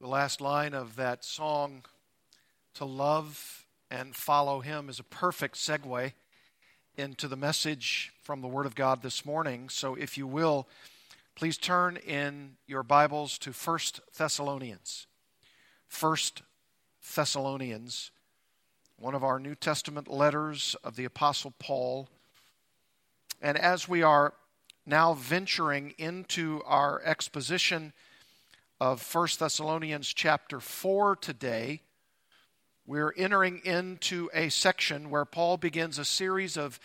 The last line of that song, "To Love and Follow Him," is a perfect segue into the message from the Word of God this morning. So if you will, please turn in your Bibles to 1 Thessalonians. 1 Thessalonians, one of our New Testament letters of the Apostle Paul. And as we are now venturing into our exposition of 1 Thessalonians chapter 4 today, we're entering into a section where Paul begins a series of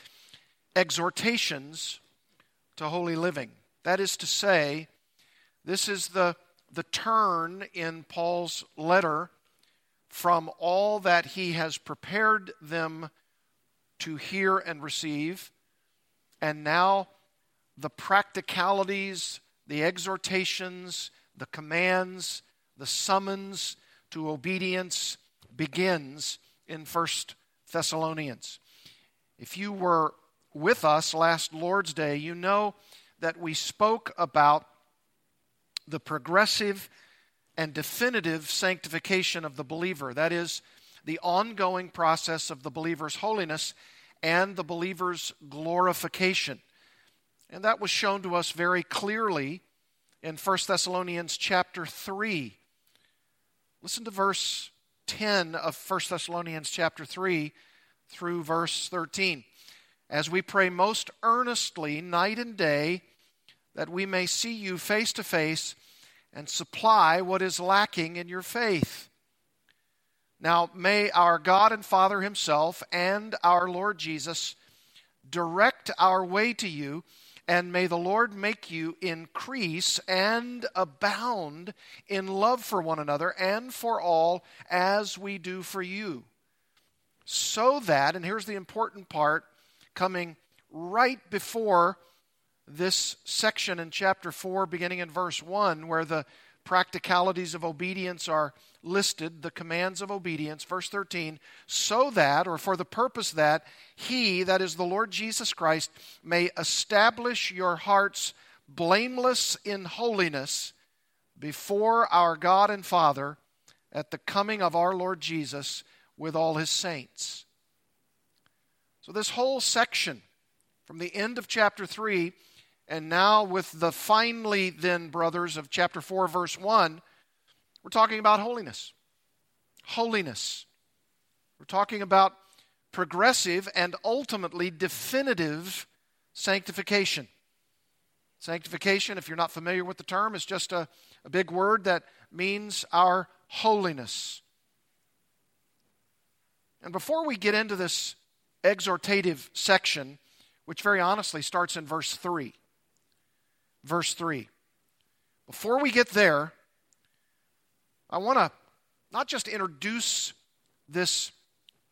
exhortations to holy living. That is to say, this is the turn in Paul's letter from all that he has prepared them to hear and receive, and now the practicalities, the exhortations, the commands, the summons to obedience begins in 1 Thessalonians. If you were with us last Lord's Day, you know that we spoke about the progressive and definitive sanctification of the believer. That is, the ongoing process of the believer's holiness and the believer's glorification. And that was shown to us very clearly in 1 Thessalonians chapter 3. Listen to verse 10 of 1 Thessalonians chapter 3 through verse 13. "As we pray most earnestly night and day that we may see you face to face and supply what is lacking in your faith. Now may our God and Father Himself and our Lord Jesus direct our way to you, and may the Lord make you increase and abound in love for one another and for all, as we do for you. So that," and here's the important part coming right before this section in chapter 4, beginning in verse 1, where the practicalities of obedience are listed, the commands of obedience, verse 13, "so that," or for the purpose that, "He," that is the Lord Jesus Christ, "may establish your hearts blameless in holiness before our God and Father at the coming of our Lord Jesus with all His saints." So this whole section from the end of chapter 3, and now with the "finally then, brothers," of chapter 4, verse 1, we're talking about holiness. Holiness. We're talking about progressive and ultimately definitive sanctification. Sanctification, if you're not familiar with the term, is just a big word that means our holiness. And before we get into this exhortative section, which very honestly starts in verse 3, before we get there, I want to not just introduce this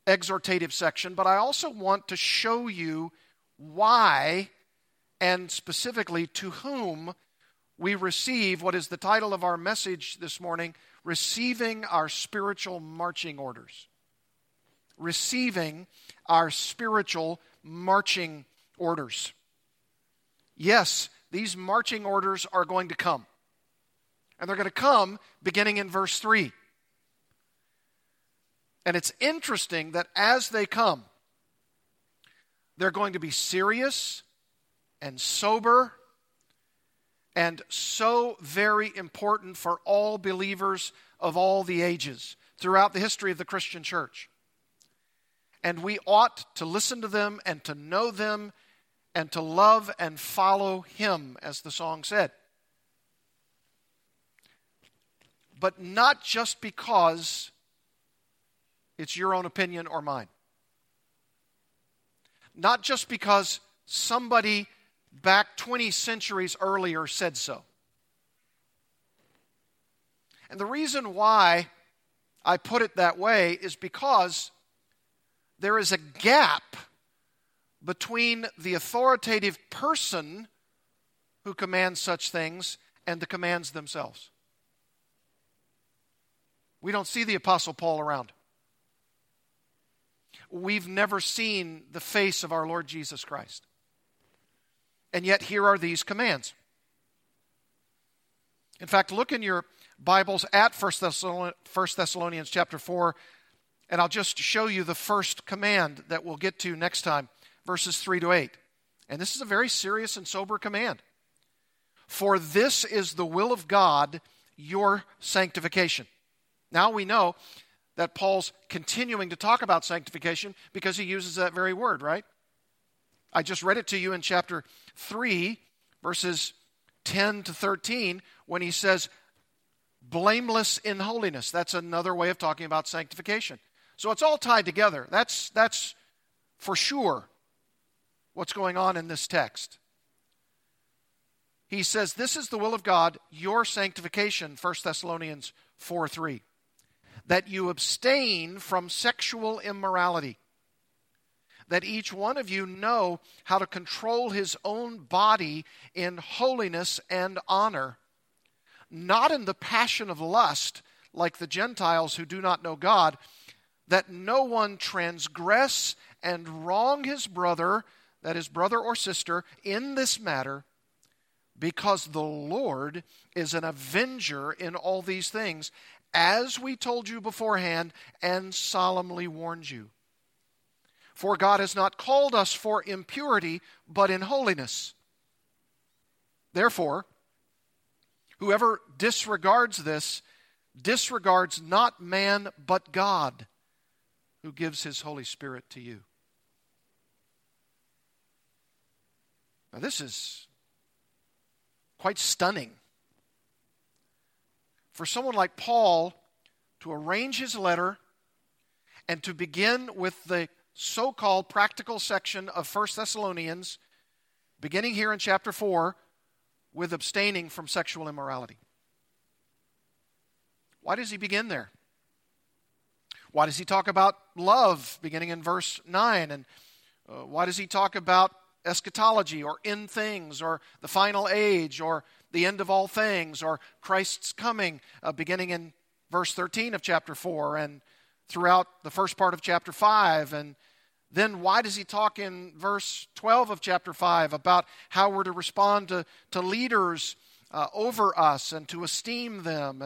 exhortative section, but I also want to show you why, and specifically to whom, we receive what is the title of our message this morning: Receiving Our Spiritual Marching Orders. Receiving our spiritual marching orders. Yes, these marching orders are going to come. And they're going to come beginning in verse 3. And it's interesting that as they come, they're going to be serious and sober and so very important for all believers of all the ages throughout the history of the Christian church. And we ought to listen to them and to know them and to love and follow Him, as the song said. But not just because it's your own opinion or mine. Not just because somebody back 20 centuries earlier said so. And the reason why I put it that way is because there is a gap between the authoritative person who commands such things and the commands themselves. We don't see the Apostle Paul around. We've never seen the face of our Lord Jesus Christ. And yet here are these commands. In fact, look in your Bibles at 1 Thessalonians chapter 4, and I'll just show you the first command that we'll get to next time, verses 3 to 8. And this is a very serious and sober command. For this is the will of God, your sanctification. Now we know that Paul's continuing to talk about sanctification because he uses that very word, right? I just read it to you in chapter 3, verses 10 to 13, when he says, blameless in holiness. That's another way of talking about sanctification. So it's all tied together. That's for sure what's going on in this text. He says, this is the will of God, your sanctification, 1 Thessalonians 4:3, that you abstain from sexual immorality, that each one of you know how to control his own body in holiness and honor, not in the passion of lust, like the Gentiles who do not know God, that no one transgress and wrong his brother, that is brother or sister, in this matter, because the Lord is an avenger in all these things, as we told you beforehand and solemnly warned you. For God has not called us for impurity, but in holiness. Therefore, whoever disregards this, disregards not man, but God, who gives his Holy Spirit to you. Now, this is quite stunning. For someone like Paul to arrange his letter and to begin with the so-called practical section of 1 Thessalonians, beginning here in chapter 4, with abstaining from sexual immorality. Why does he begin there? Why does he talk about love, beginning in verse 9? And why does he talk about eschatology, or in things, or the final age, or the end of all things, or Christ's coming, beginning in verse 13 of chapter 4, and throughout the first part of chapter 5, and then why does he talk in verse 12 of chapter 5 about how we're to respond to leaders over us and to esteem them,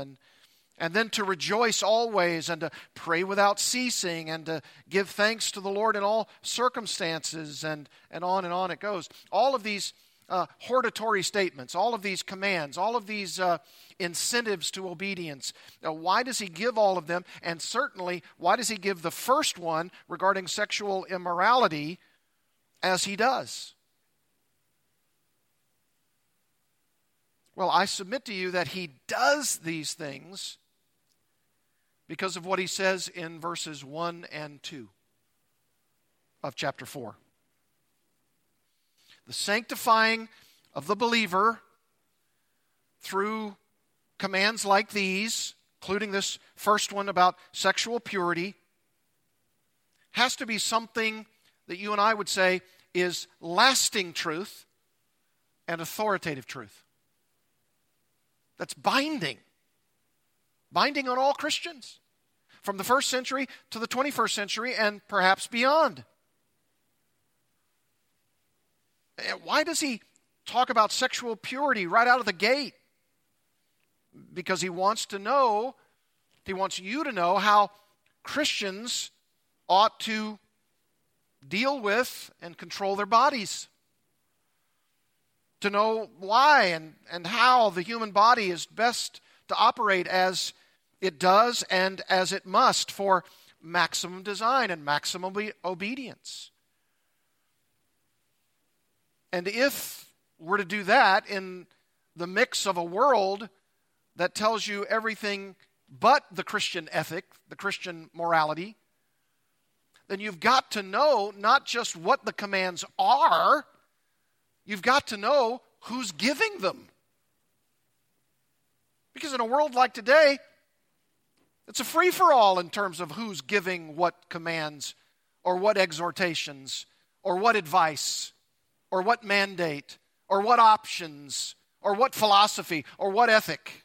and then to rejoice always and to pray without ceasing and to give thanks to the Lord in all circumstances, and on it goes. All of these hortatory statements, all of these commands, all of these incentives to obedience. Now, why does he give all of them? And certainly, why does he give the first one regarding sexual immorality as he does? Well, I submit to you that he does these things because of what he says in verses 1 and 2 of chapter 4. The sanctifying of the believer through commands like these, including this first one about sexual purity, has to be something that you and I would say is lasting truth and authoritative truth. That's binding. Binding on all Christians from the first century to the 21st century and perhaps beyond. Why does he talk about sexual purity right out of the gate? Because he wants you to know how Christians ought to deal with and control their bodies. To know why and how the human body is best to operate as it does and as it must for maximum design and maximum obedience. And if we're to do that in the mix of a world that tells you everything but the Christian ethic, the Christian morality, then you've got to know not just what the commands are, you've got to know who's giving them. Because in a world like today, it's a free-for-all in terms of who's giving what commands or what exhortations or what advice, or what mandate, or what options, or what philosophy, or what ethic.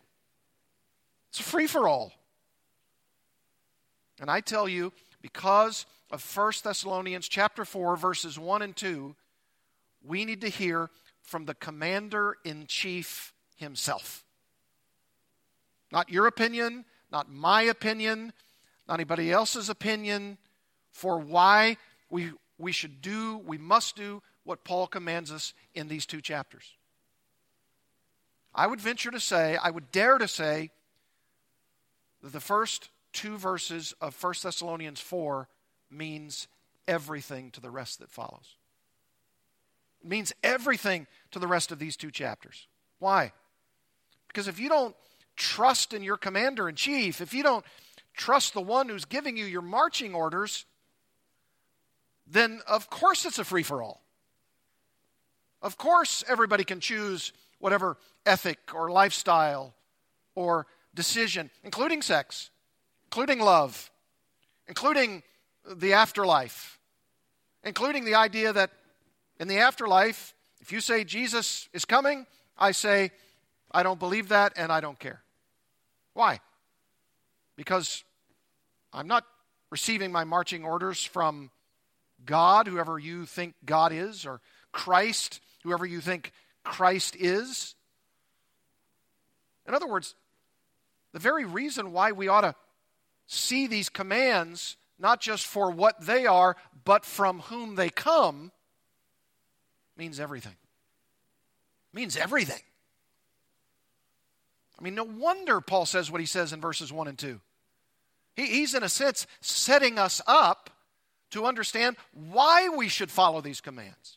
It's a free-for-all. And I tell you, because of 1 Thessalonians chapter 4, verses 1 and 2, we need to hear from the commander-in-chief himself. Not your opinion, not my opinion, not anybody else's opinion, for why we must do what Paul commands us in these two chapters. I would dare to say, that the first two verses of 1 Thessalonians 4 means everything to the rest that follows. It means everything to the rest of these two chapters. Why? Because if you don't trust in your commander-in-chief, if you don't trust the one who's giving you your marching orders, then of course it's a free-for-all. Of course everybody can choose whatever ethic or lifestyle or decision, including sex, including love, including the afterlife, including the idea that in the afterlife, if you say Jesus is coming, I say, I don't believe that and I don't care. Why? Because I'm not receiving my marching orders from God, whoever you think God is, or Christ, whoever you think Christ is. In other words, the very reason why we ought to see these commands, not just for what they are, but from whom they come, means everything. Means everything. I mean, no wonder Paul says what he says in verses 1 and 2. He's, in a sense, setting us up to understand why we should follow these commands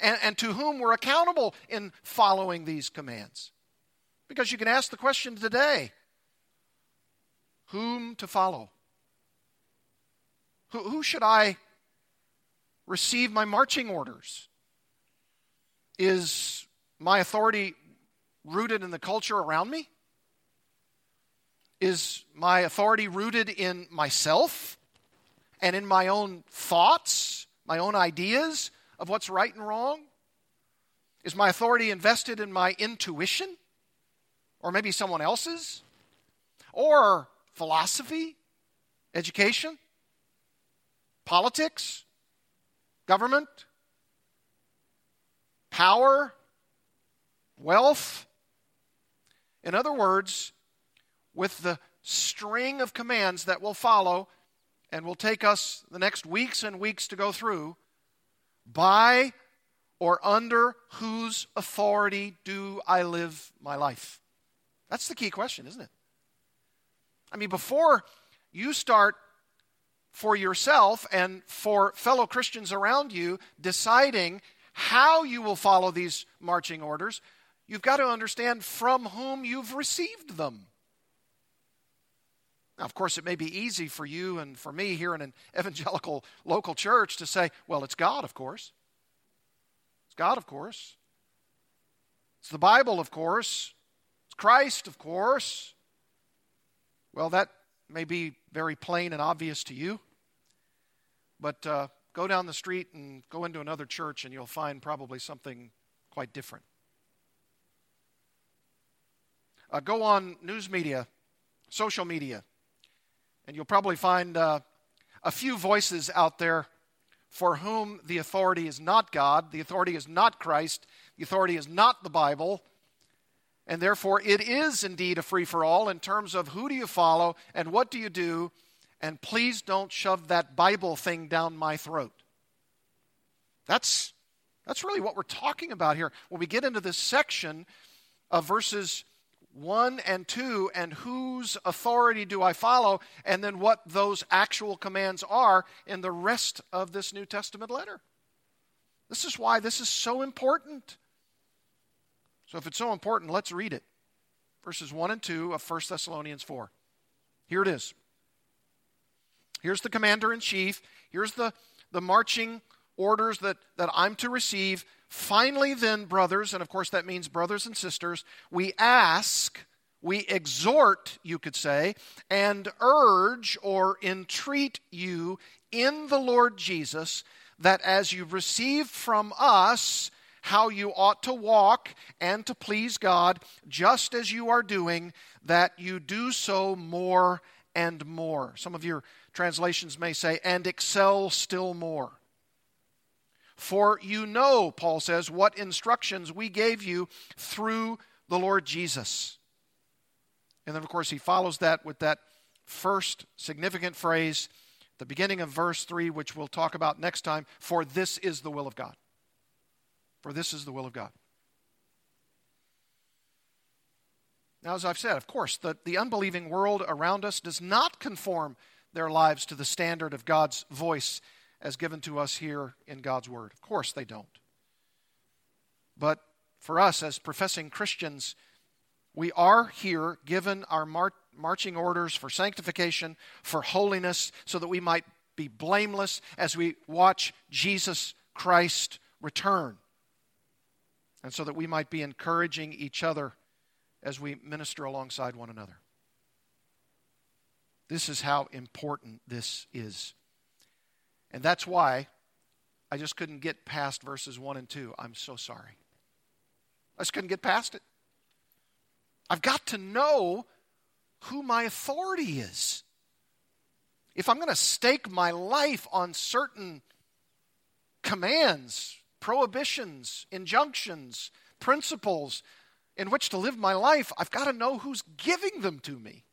and to whom we're accountable in following these commands. Because you can ask the question today, whom to follow? Who should I receive my marching orders? Is my authority rooted in the culture around me? Is my authority rooted in myself and in my own thoughts, my own ideas of what's right and wrong? Is my authority invested in my intuition or maybe someone else's? Or philosophy, education, politics, government, power, wealth? In other words, with the string of commands that will follow and will take us the next weeks and weeks to go through, by or under whose authority do I live my life? That's the key question, isn't it? I mean, before you start for yourself and for fellow Christians around you deciding how you will follow these marching orders, you've got to understand from whom you've received them. Now, of course, it may be easy for you and for me here in an evangelical local church to say, well, it's God, of course. It's God, of course. It's the Bible, of course. It's Christ, of course. Well, that may be very plain and obvious to you, but go down the street and go into another church and you'll find probably something quite different. Go on news media, social media, and you'll probably find a few voices out there for whom the authority is not God, the authority is not Christ, the authority is not the Bible, and therefore it is indeed a free-for-all in terms of who do you follow and what do you do, and please don't shove that Bible thing down my throat. That's really what we're talking about here. When we get into this section of verses 1 and 2, and whose authority do I follow, and then what those actual commands are in the rest of this New Testament letter. This is why this is so important. So if it's so important, let's read it. Verses 1 and 2 of 1 Thessalonians 4. Here it is. Here's the commander-in-chief. Here's the marching orders that I'm to receive. Finally then, brothers, and of course that means brothers and sisters, we ask, we exhort, you could say, and urge or entreat you in the Lord Jesus that as you receive from us how you ought to walk and to please God, just as you are doing, that you do so more and more. Some of your translations may say, and excel still more. For you know, Paul says, what instructions we gave you through the Lord Jesus. And then, of course, he follows that with that first significant phrase, the beginning of verse 3, which we'll talk about next time, for this is the will of God. For this is the will of God. Now, as I've said, of course, the unbelieving world around us does not conform their lives to the standard of God's voice as given to us here in God's Word. Of course they don't. But for us as professing Christians, we are here given our marching orders for sanctification, for holiness, so that we might be blameless as we watch Jesus Christ return, and so that we might be encouraging each other as we minister alongside one another. This is how important this is. And that's why I just couldn't get past verses 1 and 2. I'm so sorry. I just couldn't get past it. I've got to know who my authority is. If I'm going to stake my life on certain commands, prohibitions, injunctions, principles in which to live my life, I've got to know who's giving them to me.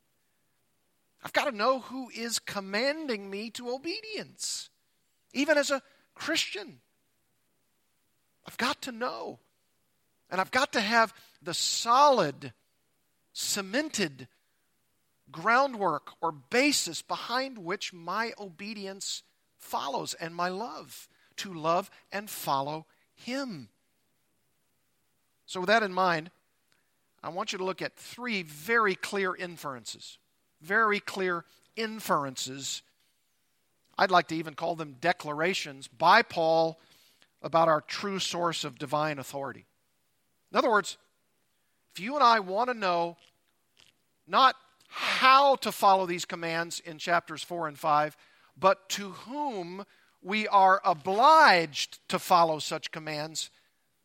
I've got to know who is commanding me to obedience, even as a Christian. I've got to know. And I've got to have the solid, cemented groundwork or basis behind which my obedience follows, and my love, to love and follow Him. So with that in mind, I want you to look at three very clear inferences. I'd like to even call them declarations by Paul about our true source of divine authority. In other words, if you and I want to know not how to follow these commands in chapters 4 and 5, but to whom we are obliged to follow such commands,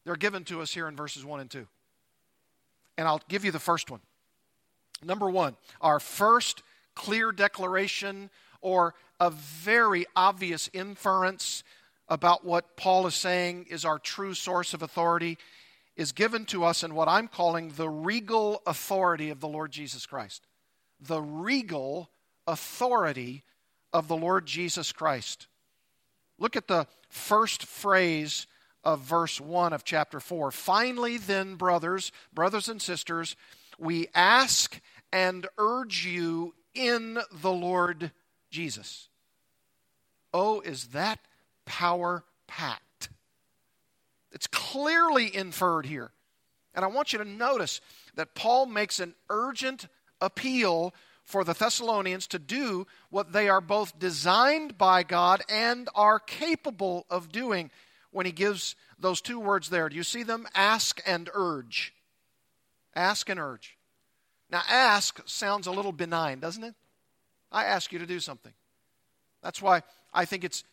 they're given to us here in verses 1 and 2. And I'll give you the first one. Number one, our first clear declaration or a very obvious inference about what Paul is saying is our true source of authority is given to us in what I'm calling the regal authority of the Lord Jesus Christ. The regal authority of the Lord Jesus Christ. Look at the first phrase of verse 1 of chapter 4. Finally then, brothers and sisters, we ask and urge you in the Lord Jesus. Oh, is that power packed? It's clearly inferred here. And I want you to notice that Paul makes an urgent appeal for the Thessalonians to do what they are both designed by God and are capable of doing when he gives those two words there. Do you see them? Ask and urge. Ask and urge. Now, ask sounds a little benign, doesn't it? I ask you to do something. That's why I think it's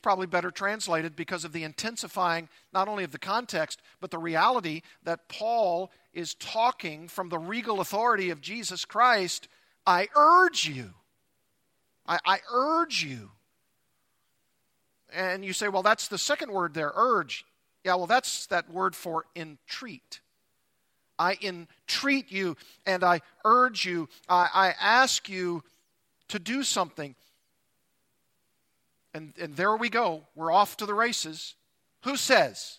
probably better translated because of the intensifying, not only of the context, but the reality that Paul is talking from the regal authority of Jesus Christ. I urge you. I urge you. And you say, well, that's the second word there, urge. Yeah, well, that's that word for entreat. I entreat you and I urge you. I ask you to do something. And there we go. We're off to the races. Who says?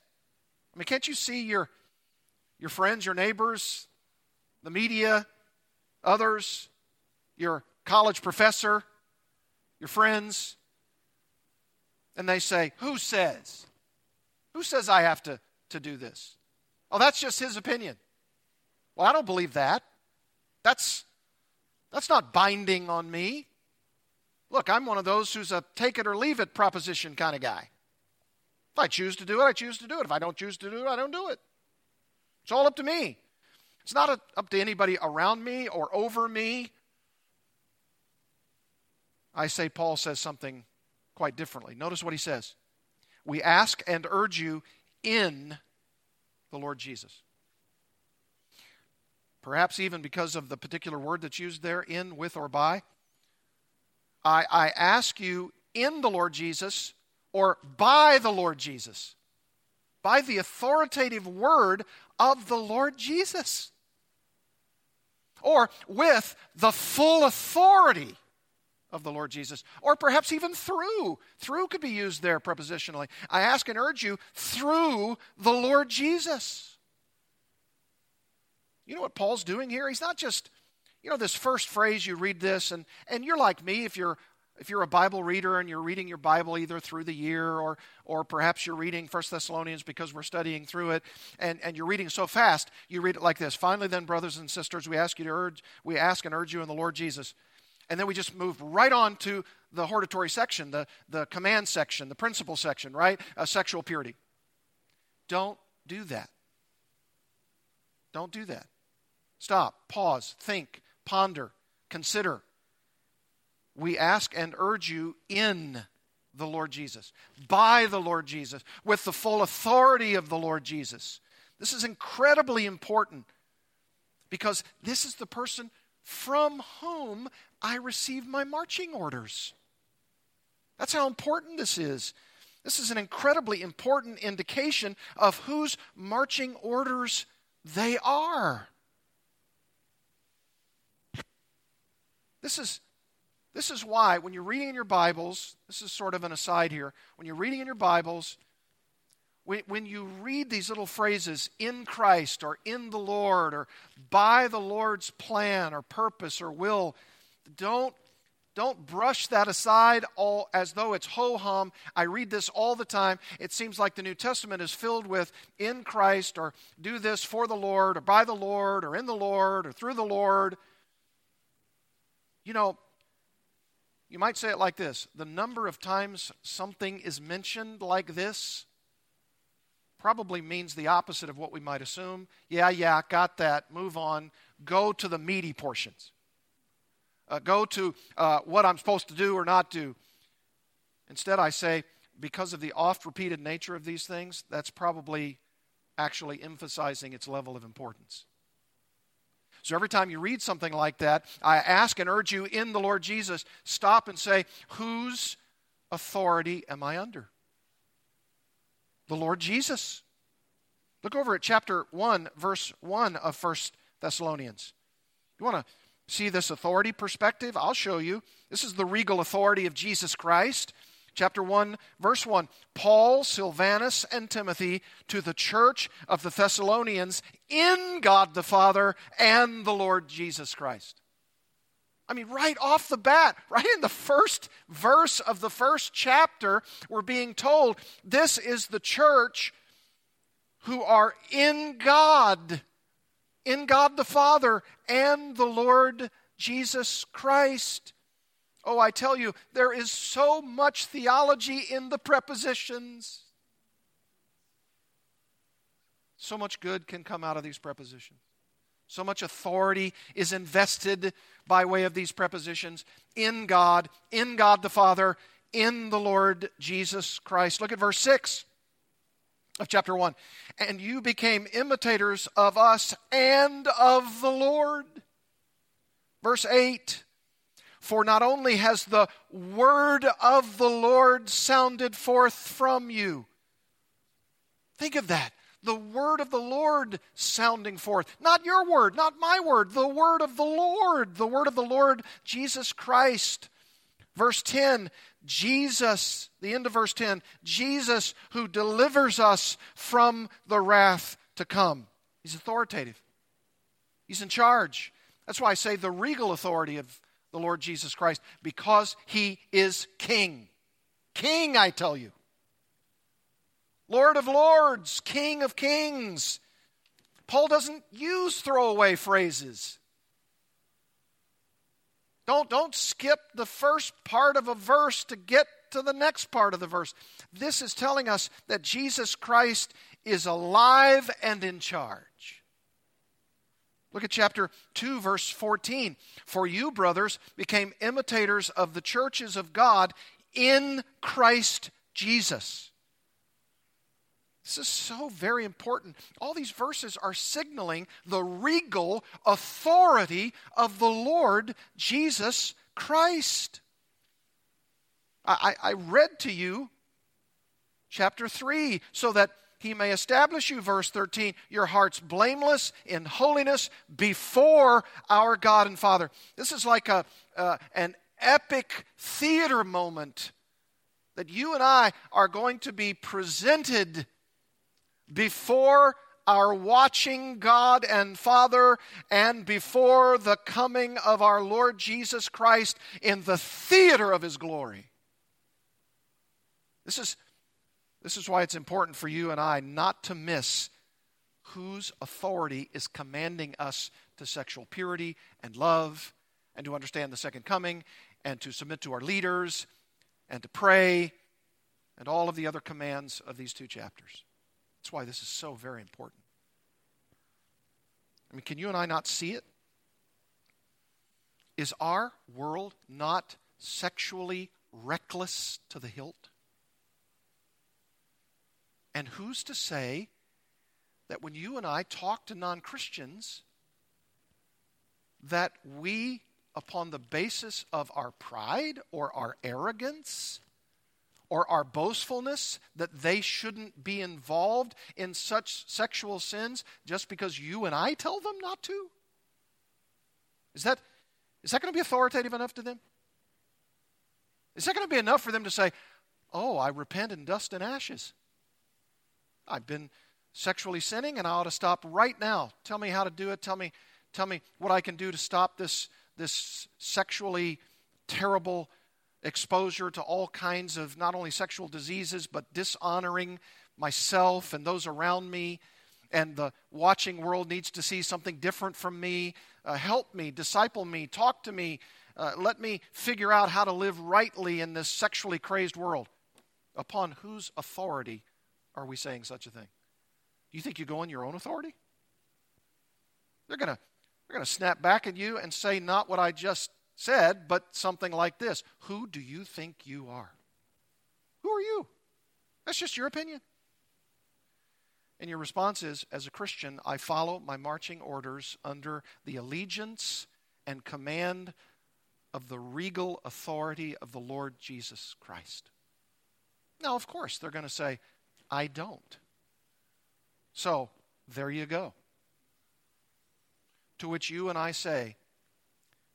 I mean, can't you see your friends, your neighbors, the media, others, your college professor, your friends, and they say, who says? Who says I have to do this? Oh, that's just his opinion. Well, I don't believe that. That's not binding on me. Look, I'm one of those who's a take-it-or-leave-it proposition kind of guy. If I choose to do it, I choose to do it. If I don't choose to do it, I don't do it. It's all up to me. It's not up to anybody around me or over me. I say Paul says something quite differently. Notice what he says. We ask and urge you in the Lord Jesus. Perhaps even because of the particular word that's used there, in, with, or by. I ask you in the Lord Jesus or by the Lord Jesus. By the authoritative word of the Lord Jesus. or with the full authority of the Lord Jesus, or perhaps even through. Through could be used there prepositionally. I ask and urge you, through the Lord Jesus. You know what Paul's doing here? He's not just, you know, this first phrase, you read this, and you're like me, if you're a Bible reader and you're reading your Bible either through the year or perhaps you're reading 1 Thessalonians because we're studying through it, and you're reading so fast, you read it like this. Finally then, brothers and sisters, we ask and urge you in the Lord Jesus. And then we just move right on to the hortatory section, the command section, the principle section, right? Sexual purity. Don't do that. Don't do that. Stop, pause, think, ponder, consider. We ask and urge you in the Lord Jesus, by the Lord Jesus, with the full authority of the Lord Jesus. This is incredibly important because this is the person from whom I receive my marching orders. That's how important this is. This is an incredibly important indication of whose marching orders they are. This is why when you're reading in your Bibles, this is sort of an aside here, when you're reading in your Bibles, when you read these little phrases, in Christ or in the Lord or by the Lord's plan or purpose or will, don't brush that aside all as though it's ho-hum. I read this all the time. It seems like the New Testament is filled with in Christ or do this for the Lord or by the Lord or in the Lord or through the Lord. You know, you might say it like this. The number of times something is mentioned like this probably means the opposite of what we might assume. Yeah, got that. Move on. Go to the meaty portions. Go to what I'm supposed to do or not do. Instead, I say, because of the oft-repeated nature of these things, that's probably actually emphasizing its level of importance. So every time you read something like that, I ask and urge you in the Lord Jesus, stop and say, whose authority am I under? The Lord Jesus. Look over at chapter 1, verse 1 of 1 Thessalonians. You want to see this authority perspective? I'll show you. This is the regal authority of Jesus Christ. Chapter 1, verse 1. Paul, Silvanus, and Timothy to the church of the Thessalonians in God the Father and the Lord Jesus Christ. I mean, right off the bat, right in the first verse of the first chapter, we're being told this is the church who are in God the Father and the Lord Jesus Christ. Oh, I tell you, there is so much theology in the prepositions. So much good can come out of these prepositions. So much authority is invested by way of these prepositions in God the Father, in the Lord Jesus Christ. Look at verse 6. Of chapter 1, and you became imitators of us and of the Lord. Verse 8, for not only has the word of the Lord sounded forth from you. Think of that, the word of the Lord sounding forth. Not your word, not my word, the word of the Lord, the word of the Lord Jesus Christ. Verse 10, Jesus, the end of verse 10, Jesus who delivers us from the wrath to come. He's authoritative. He's in charge. That's why I say the regal authority of the Lord Jesus Christ, because he is king. King, I tell you. Lord of lords, King of kings. Paul doesn't use throwaway phrases. Don't skip the first part of a verse to get to the next part of the verse. This is telling us that Jesus Christ is alive and in charge. Look at chapter 2, verse 14. For you, brothers, became imitators of the churches of God in Christ Jesus. This is so very important. All these verses are signaling the regal authority of the Lord Jesus Christ. I read to you chapter 3 so that he may establish you, verse 13, your hearts blameless in holiness before our God and Father. This is like an epic theater moment that you and I are going to be presented before our watching God and Father, and before the coming of our Lord Jesus Christ in the theater of His glory. This is why it's important for you and I not to miss whose authority is commanding us to sexual purity and love, and to understand the second coming, and to submit to our leaders, and to pray, and all of the other commands of these two chapters. That's why this is so very important. I mean, can you and I not see it? Is our world not sexually reckless to the hilt? And who's to say that when you and I talk to non-Christians, that we, upon the basis of our pride or our arrogance or our boastfulness, that they shouldn't be involved in such sexual sins just because you and I tell them not to? Is that going to be authoritative enough to them? Is that going to be enough for them to say, oh, I repent in dust and ashes. I've been sexually sinning and I ought to stop right now. Tell me how to do it. Tell me what I can do to stop this sexually terrible exposure to all kinds of not only sexual diseases, but dishonoring myself and those around me, and the watching world needs to see something different from me. Help me, disciple me, talk to me, let me figure out how to live rightly in this sexually crazed world. Upon whose authority are we saying such a thing? Do you think you go on your own authority? They're going to snap back at you and say not what I just said, but something like this. Who do you think you are? Who are you? That's just your opinion. And your response is, as a Christian, I follow my marching orders under the allegiance and command of the regal authority of the Lord Jesus Christ. Now, of course, they're going to say, I don't. So, there you go. To which you and I say,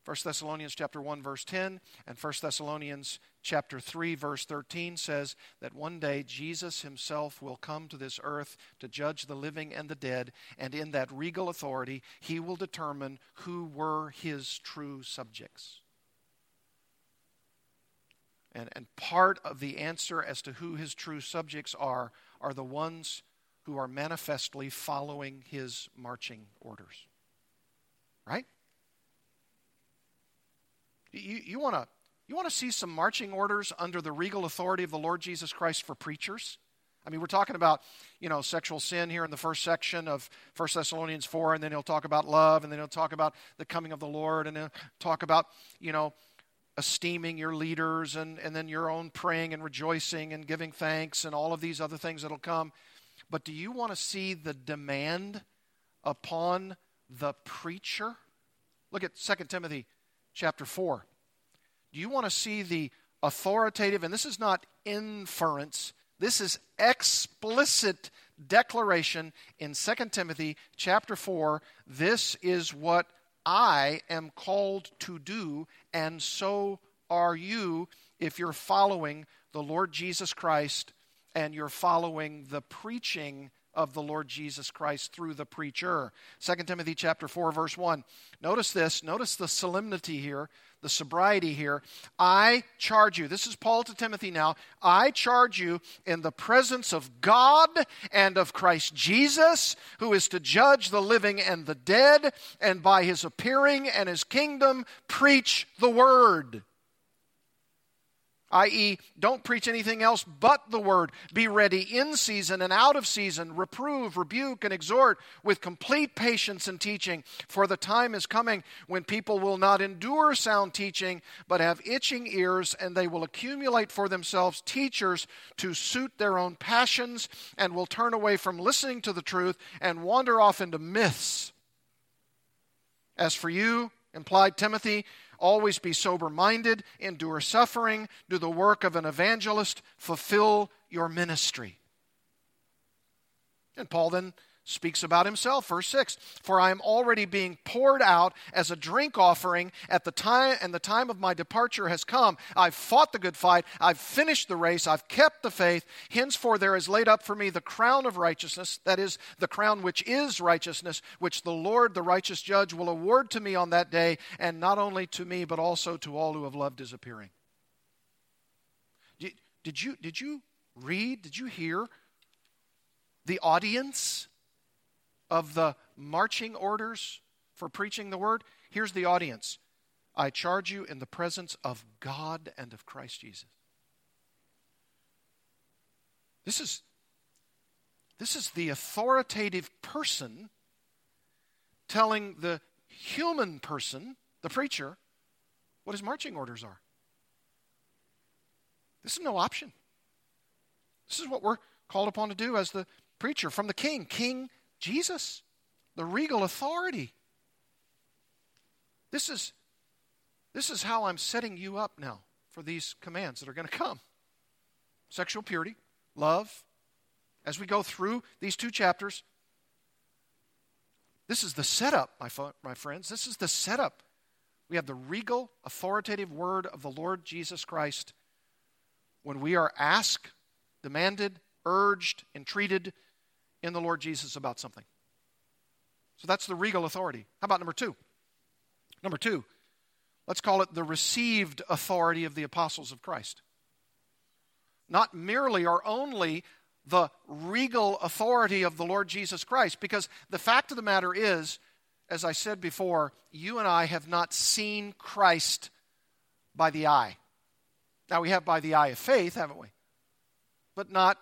1 Thessalonians chapter 1, verse 10, and 1 Thessalonians chapter 3, verse 13 says that one day Jesus himself will come to this earth to judge the living and the dead, and in that regal authority, he will determine who were his true subjects. And part of the answer as to who his true subjects are the ones who are manifestly following his marching orders. Right? You want to see some marching orders under the regal authority of the Lord Jesus Christ for preachers? I mean, we're talking about, sexual sin here in the first section of 1 Thessalonians 4, and then he'll talk about love, and then he'll talk about the coming of the Lord, and then talk about, esteeming your leaders, and then your own praying and rejoicing and giving thanks and all of these other things that'll come. But do you want to see the demand upon the preacher? Look at 2 Timothy chapter 4. Do you want to see the authoritative, and this is not inference, this is explicit declaration in 2 Timothy chapter 4, this is what I am called to do, and so are you if you're following the Lord Jesus Christ and you're following the preaching of the Lord Jesus Christ through the preacher. 2 Timothy chapter 4, verse 1. Notice this. Notice the solemnity here, the sobriety here. I charge you. This is Paul to Timothy now. I charge you in the presence of God and of Christ Jesus, who is to judge the living and the dead, and by his appearing and his kingdom, preach the word. i.e., don't preach anything else but the word. Be ready in season and out of season. Reprove, rebuke, and exhort with complete patience and teaching. For the time is coming when people will not endure sound teaching, but have itching ears, and they will accumulate for themselves teachers to suit their own passions, and will turn away from listening to the truth and wander off into myths. As for you, implied Timothy, always be sober-minded, endure suffering, do the work of an evangelist, fulfill your ministry. And Paul then speaks about himself, verse 6. For I am already being poured out as a drink offering at the time, and the time of my departure has come. I've fought the good fight. I've finished the race. I've kept the faith. Henceforth there is laid up for me the crown of righteousness, that is, the crown which is righteousness, which the Lord, the righteous judge, will award to me on that day, and not only to me, but also to all who have loved his appearing. Did you hear the audience of the marching orders for preaching the word? Here's the audience. I charge you in the presence of God and of Christ Jesus. This is the authoritative person telling the human person, the preacher, what his marching orders are. This is no option. This is what we're called upon to do as the preacher from the King Jesus, the regal authority. This is how I'm setting you up now for these commands that are going to come. Sexual purity, love. As we go through these two chapters, this is the setup, my friends. This is the setup. We have the regal, authoritative word of the Lord Jesus Christ. When we are asked, demanded, urged, entreated in the Lord Jesus about something. So that's the regal authority. How about number two? Number two, let's call it the received authority of the apostles of Christ. Not merely or only the regal authority of the Lord Jesus Christ, because the fact of the matter is, as I said before, you and I have not seen Christ by the eye. Now, we have by the eye of faith, haven't we? But not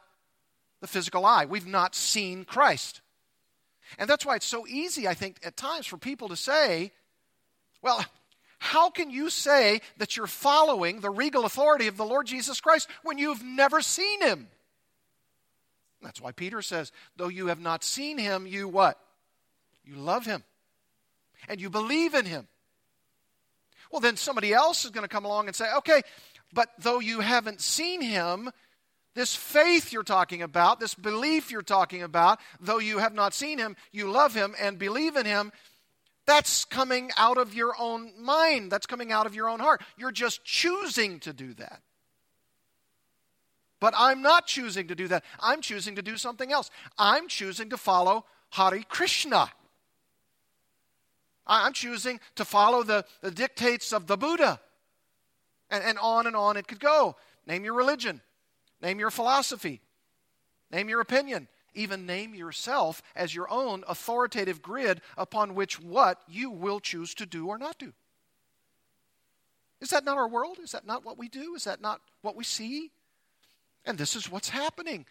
the physical eye. We've not seen Christ. And that's why it's so easy, I think, at times for people to say, well, how can you say that you're following the regal authority of the Lord Jesus Christ when you've never seen him? That's why Peter says, though you have not seen him, you what? You love him. And you believe in him. Well, then somebody else is going to come along and say, okay, but though you haven't seen him, this faith you're talking about, this belief you're talking about, though you have not seen him, you love him and believe in him, that's coming out of your own mind. That's coming out of your own heart. You're just choosing to do that. But I'm not choosing to do that. I'm choosing to do something else. I'm choosing to follow Hare Krishna. I'm choosing to follow the dictates of the Buddha. And on it could go. Name your religion. Name your philosophy. Name your opinion. Even name yourself as your own authoritative grid upon which what you will choose to do or not do. Is that not our world? Is that not what we do? Is that not what we see? And this is what's happening.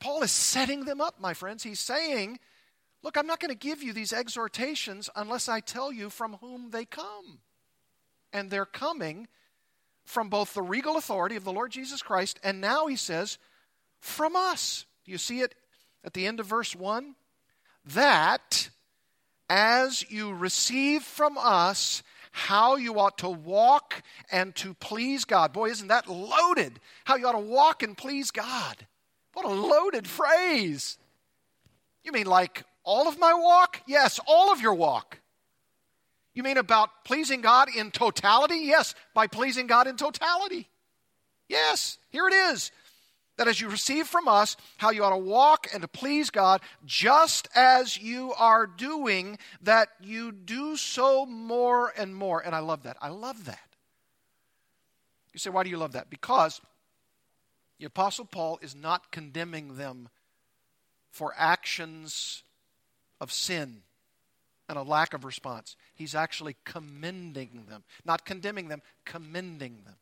Paul is setting them up, my friends. He's saying, look, I'm not going to give you these exhortations unless I tell you from whom they come. And they're coming from both the regal authority of the Lord Jesus Christ, and now he says, from us. Do you see it at the end of verse 1? That as you receive from us how you ought to walk and to please God. Boy, isn't that loaded? How you ought to walk and please God. What a loaded phrase. You mean like all of my walk? Yes, all of your walk. You mean about pleasing God in totality? Yes, by pleasing God in totality. Yes, here it is. That as you receive from us how you ought to walk and to please God, just as you are doing, that you do so more and more. And I love that. I love that. You say, why do you love that? Because the Apostle Paul is not condemning them for actions of sin and a lack of response. He's actually commending them. Not condemning them, commending them.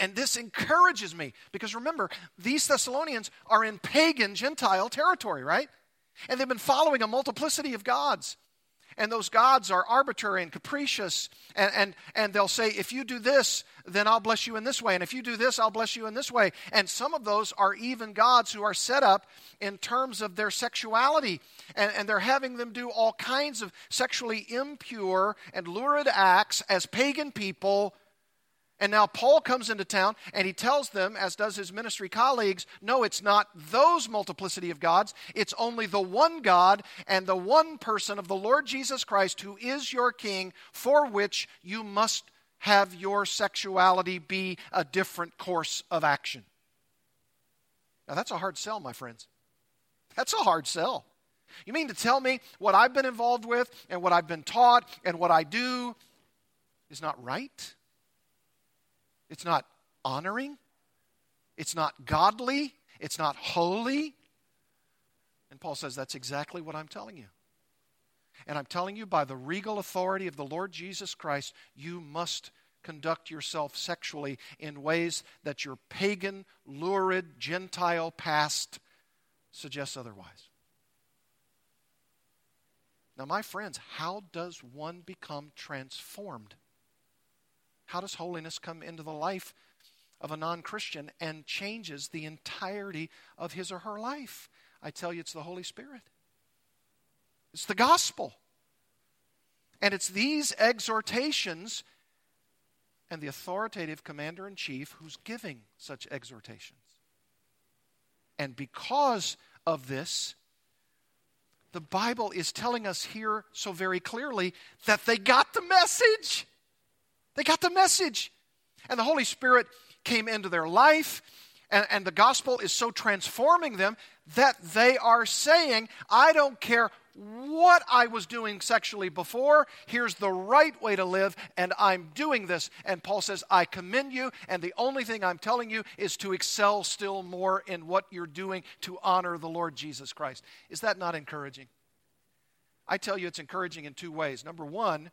And this encourages me, because remember, these Thessalonians are in pagan Gentile territory, right? And they've been following a multiplicity of gods. And those gods are arbitrary and capricious. And they'll say, if you do this, then I'll bless you in this way. And if you do this, I'll bless you in this way. And some of those are even gods who are set up in terms of their sexuality. And they're having them do all kinds of sexually impure and lurid acts as pagan people. And now Paul comes into town and he tells them, as does his ministry colleagues, no, it's not those multiplicity of gods. It's only the one God and the one person of the Lord Jesus Christ who is your king, for which you must have your sexuality be a different course of action. Now that's a hard sell, my friends. That's a hard sell. You mean to tell me what I've been involved with and what I've been taught and what I do is not right? It's not honoring. It's not godly. It's not holy. And Paul says, that's exactly what I'm telling you. And I'm telling you by the regal authority of the Lord Jesus Christ, you must conduct yourself sexually in ways that your pagan, lurid, Gentile past suggests otherwise. Now, my friends, how does one become transformed? How does holiness come into the life of a non-Christian and changes the entirety of his or her life? I tell you, it's the Holy Spirit. It's the gospel. And it's these exhortations and the authoritative commander-in-chief who's giving such exhortations. And because of this, the Bible is telling us here so very clearly that they got the message. They got the message. And the Holy Spirit came into their life, and the gospel is so transforming them that they are saying, I don't care what I was doing sexually before, here's the right way to live, and I'm doing this. And Paul says, I commend you, and the only thing I'm telling you is to excel still more in what you're doing to honor the Lord Jesus Christ. Is that not encouraging? I tell you, it's encouraging in two ways. Number one,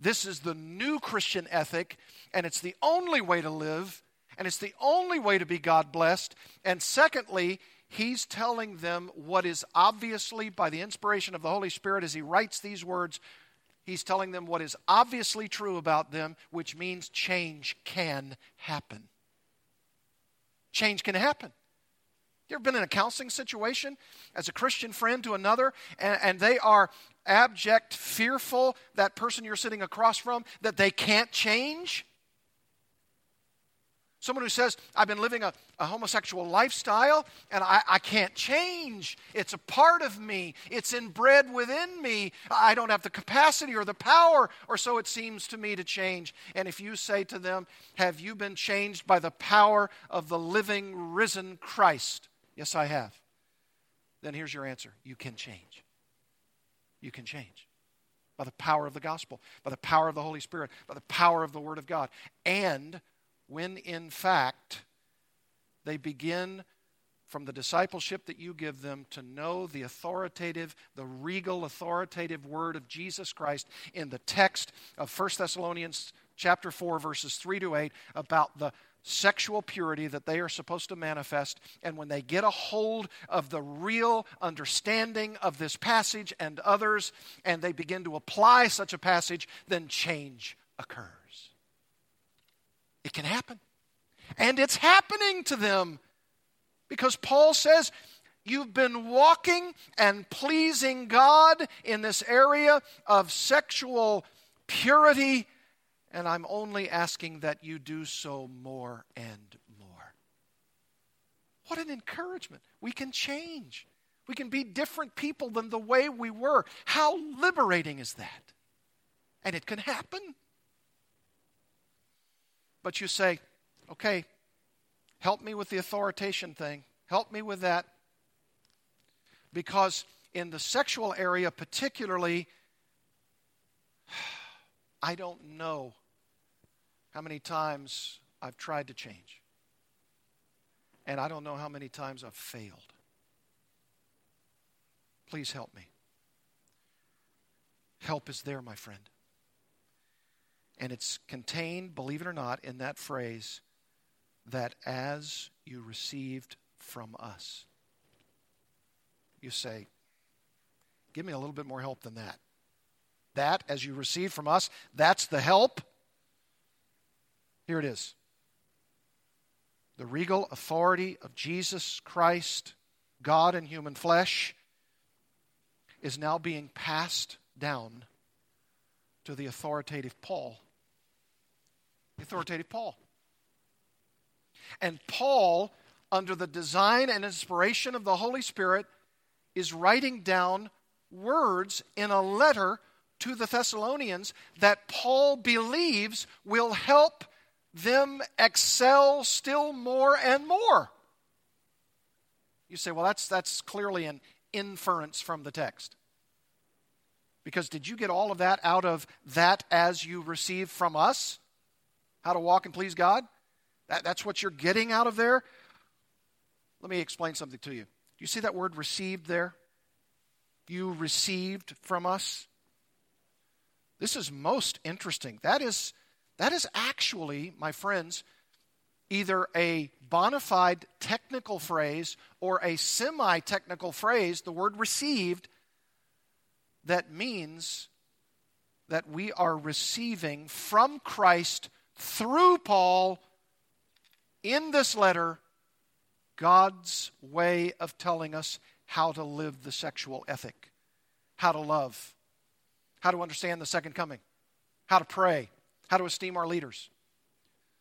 this is the new Christian ethic, and it's the only way to live, and it's the only way to be God-blessed. And secondly, he's telling them what is obviously, by the inspiration of the Holy Spirit as he writes these words, he's telling them what is obviously true about them, which means change can happen. Change can happen. You ever been in a counseling situation as a Christian friend to another, and they are abject, fearful, that person you're sitting across from, that they can't change? Someone who says, I've been living a homosexual lifestyle and I can't change. It's a part of me. It's inbred within me. I don't have the capacity or the power, or so it seems to me, to change. And if you say to them, have you been changed by the power of the living, risen Christ? Yes, I have. Then here's your answer. You can change. You can change by the power of the gospel, by the power of the Holy Spirit, by the power of the Word of God. And when, in fact, they begin from the discipleship that you give them to know the authoritative, the regal authoritative word of Jesus Christ in the text of 1 Thessalonians chapter 4, verses 3 to 8, about the sexual purity that they are supposed to manifest. And when they get a hold of the real understanding of this passage and others, and they begin to apply such a passage, then change occurs. It can happen. And it's happening to them because Paul says, you've been walking and pleasing God in this area of sexual purity, and I'm only asking that you do so more and more. What an encouragement. We can change. We can be different people than the way we were. How liberating is that? And it can happen. But you say, okay, help me with the authoritation thing. Help me with that. Because in the sexual area particularly, I don't know how many times I've tried to change. And I don't know how many times I've failed. Please help me. Help is there, my friend. And it's contained, believe it or not, in that phrase, that as you received from us. You say, give me a little bit more help than that. That, as you received from us, that's the help. Here it is. The regal authority of Jesus Christ, God in human flesh, is now being passed down to the authoritative Paul. The authoritative Paul. And Paul, under the design and inspiration of the Holy Spirit, is writing down words in a letter to the Thessalonians that Paul believes will help them excel still more and more. You say, well, that's clearly an inference from the text. Because did you get all of that out of that as you receive from us? How to walk and please God? That's what you're getting out of there? Let me explain something to you. Do you see that word received there? You received from us? This is most interesting. That is actually, my friends, either a bona fide technical phrase or a semi-technical phrase, the word received, that means that we are receiving from Christ through Paul in this letter God's way of telling us how to live the sexual ethic, how to love, how to understand the second coming, how to pray, how to esteem our leaders.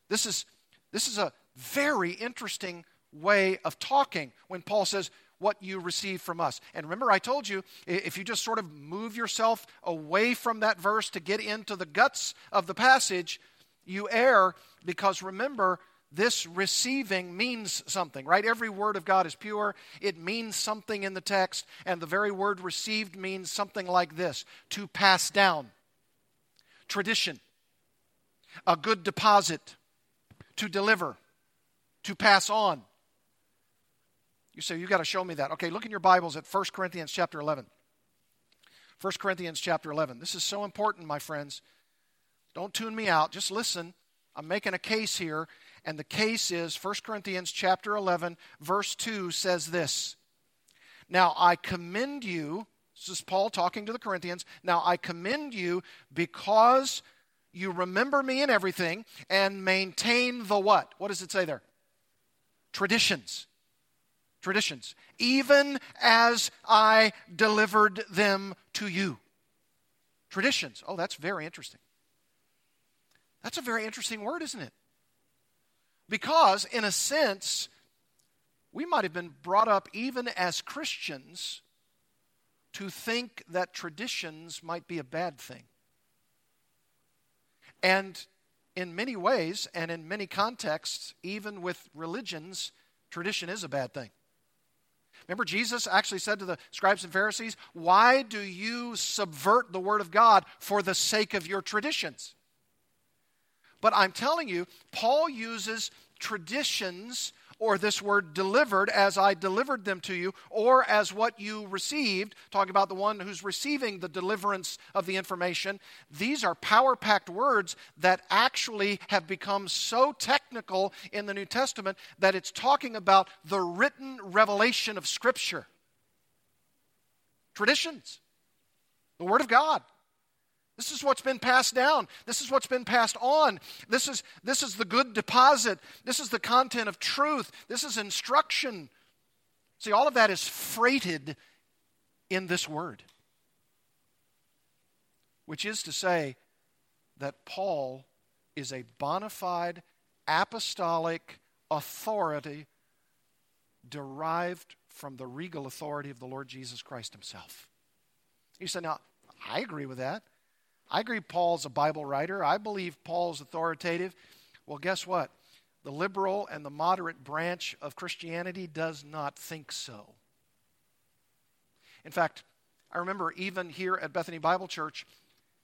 This is a very interesting way of talking when Paul says, what you receive from us. And remember, I told you, if you just sort of move yourself away from that verse to get into the guts of the passage, you err, because remember, this receiving means something, right? Every word of God is pure. It means something in the text, and the very word received means something like this: to pass down, tradition, a good deposit, to deliver, to pass on. You say, you've got to show me that. Okay, look in your Bibles at 1 Corinthians chapter 11. 1 Corinthians chapter 11. This is so important, my friends. Don't tune me out. Just listen. I'm making a case here, and the case is 1 Corinthians chapter 11, verse 2 says this. Now I commend you, this is Paul talking to the Corinthians, now I commend you because you remember me in everything and maintain the what? What does it say there? Traditions. Traditions, even as I delivered them to you. Traditions. Oh, that's very interesting. That's a very interesting word, isn't it? Because, in a sense, we might have been brought up, even as Christians, to think that traditions might be a bad thing. And in many ways, and in many contexts, even with religions, tradition is a bad thing. Remember, Jesus actually said to the scribes and Pharisees, why do you subvert the word of God for the sake of your traditions? But I'm telling you, Paul uses traditions, or this word delivered, as I delivered them to you, or as what you received, talking about the one who's receiving the deliverance of the information. These are power-packed words that actually have become so technical in the New Testament that it's talking about the written revelation of Scripture. Traditions. The Word of God. This is what's been passed down. This is what's been passed on. This is the good deposit. This is the content of truth. This is instruction. See, all of that is freighted in this word. Which is to say that Paul is a bona fide apostolic authority derived from the regal authority of the Lord Jesus Christ himself. You say, now, I agree with that. I agree Paul's a Bible writer. I believe Paul's authoritative. Well, guess what? The liberal and the moderate branch of Christianity does not think so. In fact, I remember even here at Bethany Bible Church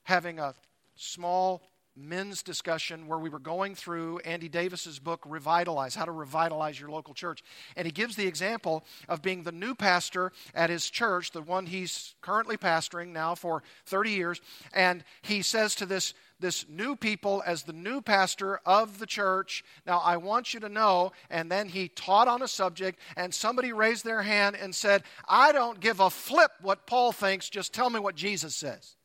having a small men's discussion where we were going through Andy Davis's book, Revitalize, How to Revitalize Your Local Church. And he gives the example of being the new pastor at his church, the one he's currently pastoring now for 30 years. And he says to this new people, as the new pastor of the church, now I want you to know, and then he taught on a subject, and somebody raised their hand and said, I don't give a flip what Paul thinks, just tell me what Jesus says.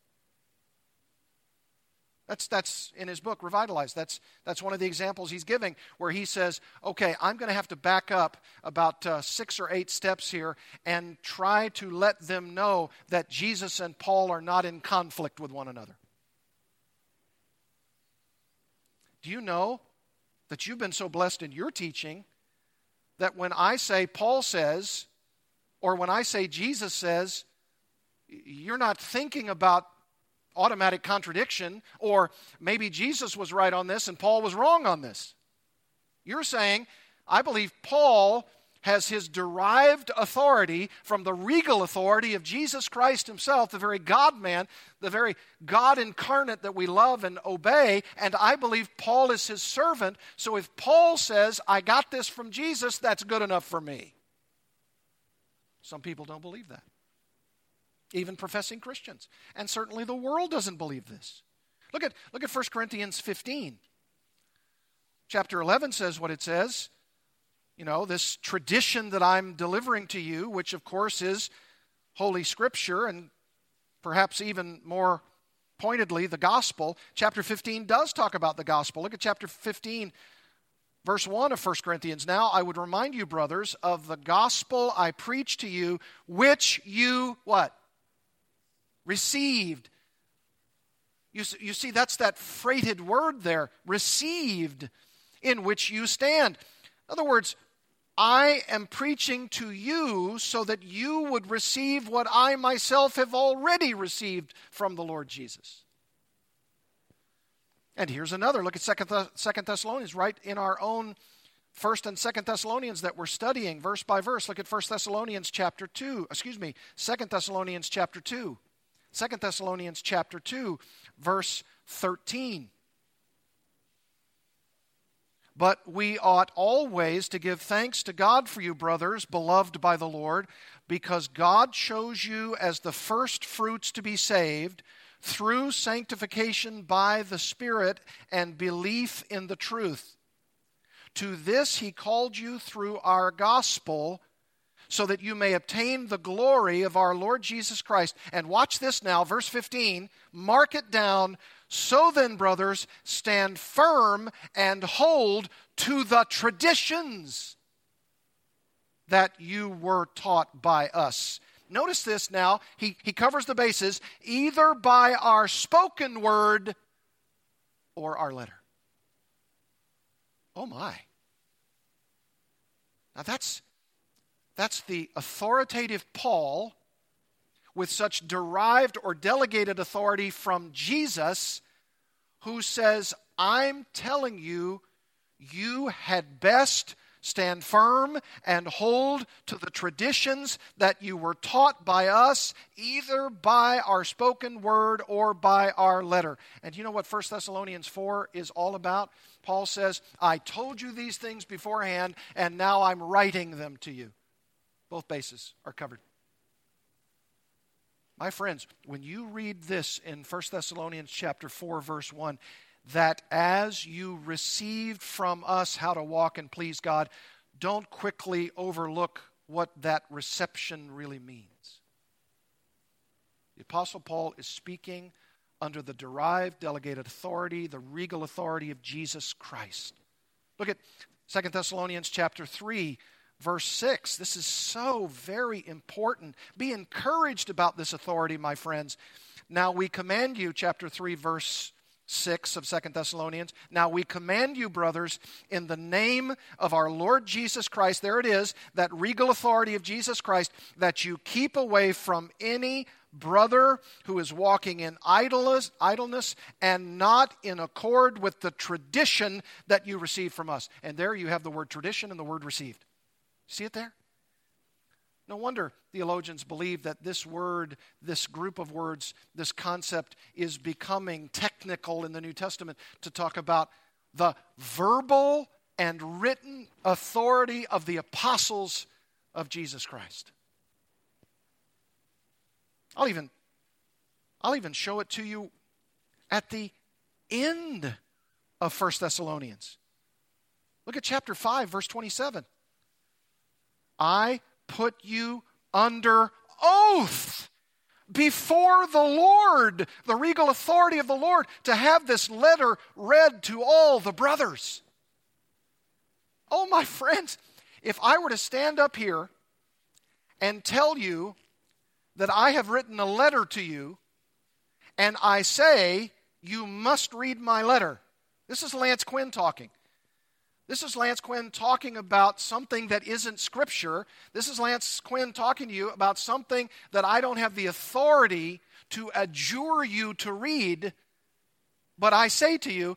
That's in his book, Revitalize. That's one of the examples he's giving where he says, okay, I'm going to have to back up about 6 or 8 steps here and try to let them know that Jesus and Paul are not in conflict with one another. Do you know that you've been so blessed in your teaching that when I say Paul says, or when I say Jesus says, you're not thinking about automatic contradiction, or maybe Jesus was right on this and Paul was wrong on this. You're saying, I believe Paul has his derived authority from the regal authority of Jesus Christ himself, the very God-man, the very God incarnate that we love and obey, and I believe Paul is his servant, so if Paul says, I got this from Jesus, that's good enough for me. Some people don't believe that, even professing Christians, and certainly the world doesn't believe this. Look at 1 Corinthians 15. Chapter 11 says what it says. You know, this tradition that I'm delivering to you, which of course is Holy Scripture and perhaps even more pointedly the gospel. Chapter 15 does talk about the gospel. Look at chapter 15, verse 1 of 1 Corinthians. Now I would remind you, brothers, of the gospel I preach to you, which you, what? Received. You see, that's that freighted word there, received, in which you stand. In other words, I am preaching to you so that you would receive what I myself have already received from the Lord Jesus. And here's another. Look at 2 Thessalonians, right in our own 1 and 2 Thessalonians that we're studying verse by verse. Look at 2 Thessalonians chapter 2, verse 13. But we ought always to give thanks to God for you, brothers, beloved by the Lord, because God chose you as the first fruits to be saved through sanctification by the Spirit and belief in the truth. To this he called you through our gospel, so that you may obtain the glory of our Lord Jesus Christ. And watch this now, verse 15, mark it down. So then, brothers, stand firm and hold to the traditions that you were taught by us. Notice this now. He covers the bases, either by our spoken word or our letter. Oh my. Now that's the authoritative Paul with such derived or delegated authority from Jesus, who says, I'm telling you, you had best stand firm and hold to the traditions that you were taught by us, either by our spoken word or by our letter. And you know what 1 Thessalonians 4 is all about? Paul says, I told you these things beforehand, and now I'm writing them to you. Both bases are covered. My friends, when you read this in 1 Thessalonians chapter 4, verse 1, that as you received from us how to walk and please God, don't quickly overlook what that reception really means. The Apostle Paul is speaking under the derived, delegated authority, the regal authority of Jesus Christ. Look at 2 Thessalonians chapter 3, Verse 6, this is so very important. Be encouraged about this authority, my friends. Now we command you, chapter 3, verse 6 of 2 Thessalonians. Now we command you, brothers, in the name of our Lord Jesus Christ, there it is, that regal authority of Jesus Christ, that you keep away from any brother who is walking in idleness and not in accord with the tradition that you received from us. And there you have the word tradition and the word received. See it there? No wonder theologians believe that this word, this group of words, this concept is becoming technical in the New Testament to talk about the verbal and written authority of the apostles of Jesus Christ. I'll even show it to you at the end of 1 Thessalonians. Look at chapter 5, verse 27. I put you under oath before the Lord, the regal authority of the Lord, to have this letter read to all the brothers. Oh, my friends, if I were to stand up here and tell you that I have written a letter to you, and I say, you must read my letter, This is Lance Quinn talking. This is Lance Quinn talking about something that isn't Scripture. This is Lance Quinn talking to you about something that I don't have the authority to adjure you to read. But I say to you,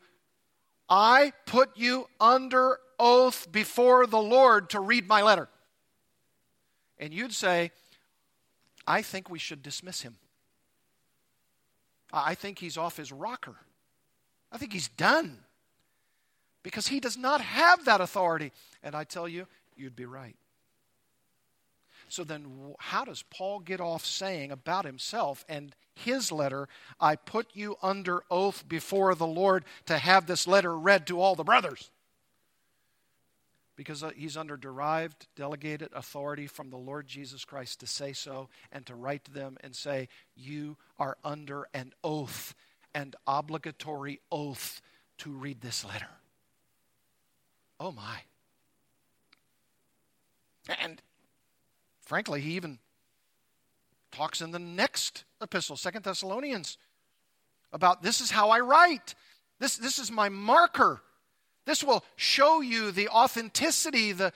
I put you under oath before the Lord to read my letter. And you'd say, I think we should dismiss him. I think he's off his rocker. I think he's done. Because he does not have that authority. And I tell you, you'd be right. So then how does Paul get off saying about himself and his letter, I put you under oath before the Lord to have this letter read to all the brothers? Because he's under derived, delegated authority from the Lord Jesus Christ to say so and to write to them and say, you are under an oath, an obligatory oath to read this letter. Oh my. And frankly, he even talks in the next epistle, 2 Thessalonians, about this is how I write. This is my marker. This will show you the authenticity, the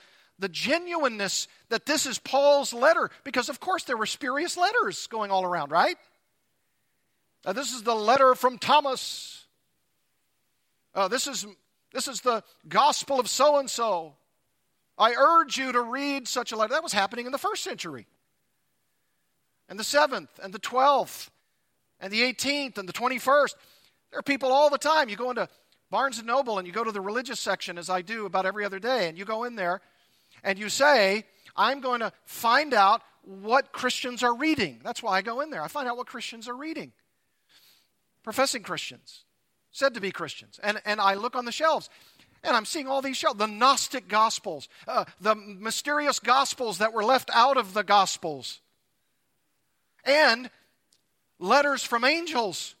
genuineness that this is Paul's letter. Because, of course, there were spurious letters going all around, right? Now, this is the letter from Thomas. This is the gospel of so-and-so. I urge you to read such a letter. That was happening in the 1st century. And the 7th, and the 12th, and the 18th, and the 21st. There are people all the time. You go into Barnes & Noble and you go to the religious section, as I do about every other day, and you go in there and you say, I'm going to find out what Christians are reading. That's why I go in there. I find out what Christians are reading. Professing Christians, said to be Christians. And I look on the shelves. And I'm seeing all these shelves, the Gnostic Gospels, the mysterious Gospels that were left out of the Gospels, and letters from angels.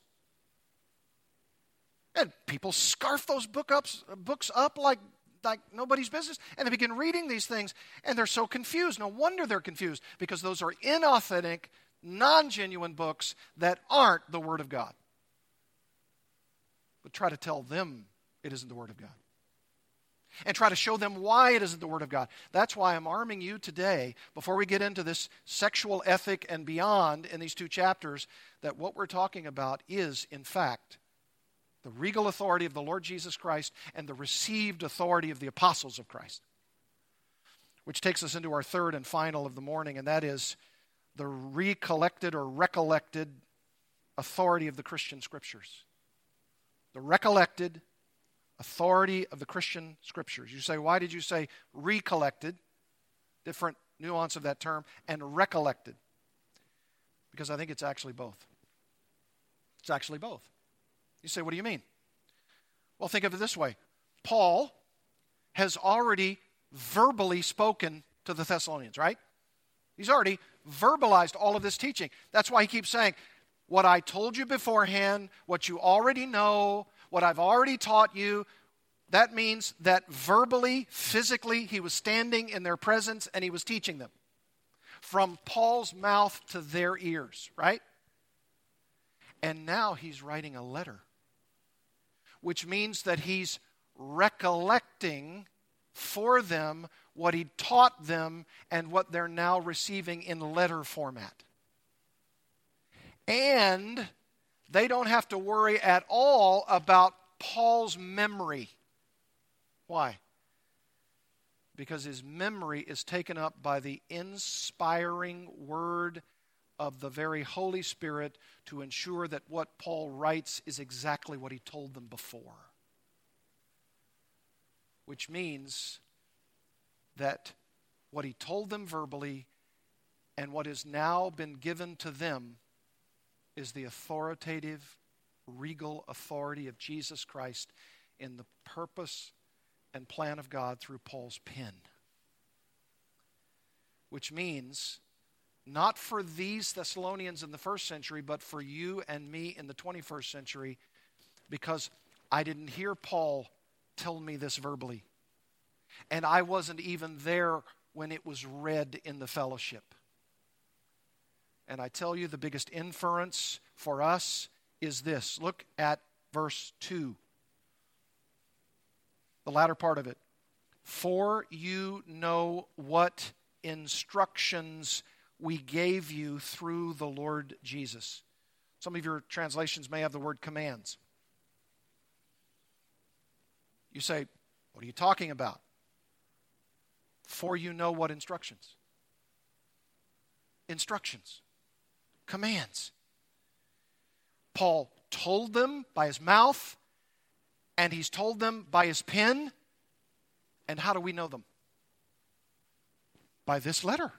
And people scarf those books up like nobody's business, and they begin reading these things, and they're so confused. No wonder they're confused, because those are inauthentic, non-genuine books that aren't the Word of God. But try to tell them it isn't the Word of God. And try to show them why it isn't the Word of God. That's why I'm arming you today, before we get into this sexual ethic and beyond in these two chapters, that what we're talking about is, in fact, the regal authority of the Lord Jesus Christ and the received authority of the apostles of Christ. Which takes us into our third and final of the morning, and that is the recollected or recollected authority of the Christian Scriptures. The recollected authority of the Christian Scriptures. You say, why did you say recollected? Different nuance of that term. And recollected. Because I think it's actually both. It's actually both. You say, what do you mean? Well, think of it this way. Paul has already verbally spoken to the Thessalonians, right? He's already verbalized all of this teaching. That's why he keeps saying, what I told you beforehand, what you already know, what I've already taught you, that means that verbally, physically, he was standing in their presence and he was teaching them. From Paul's mouth to their ears, right? And now he's writing a letter, which means that he's recollecting for them what he taught them and what they're now receiving in letter format. And they don't have to worry at all about Paul's memory. Why? Because his memory is taken up by the inspiring word of the very Holy Spirit to ensure that what Paul writes is exactly what he told them before. Which means that what he told them verbally and what has now been given to them is the authoritative, regal authority of Jesus Christ in the purpose and plan of God through Paul's pen. Which means, not for these Thessalonians in the 1st century, but for you and me in the 21st century, because I didn't hear Paul tell me this verbally. And I wasn't even there when it was read in the fellowship. And I tell you, the biggest inference for us is this. Look at verse 2. the latter part of it. For you know what instructions we gave you through the Lord Jesus. Some of your translations may have the word commands. You say, what are you talking about? For you know what instructions. Instructions. Commands. Paul told them by his mouth, and he's told them by his pen. And how do we know them? By this letter.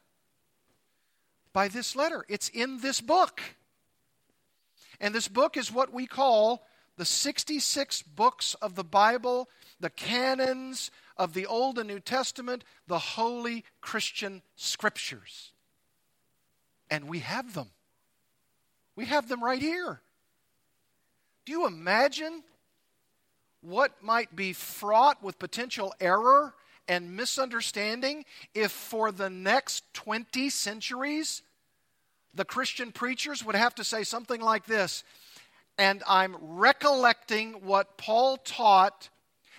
By this letter. It's in this book. And this book is what we call the 66 books of the Bible, the canons of the Old and New Testament, the Holy Christian Scriptures. And we have them. We have them right here. Do you imagine what might be fraught with potential error and misunderstanding if for the next 20 centuries the Christian preachers would have to say something like this? And I'm recollecting what Paul taught,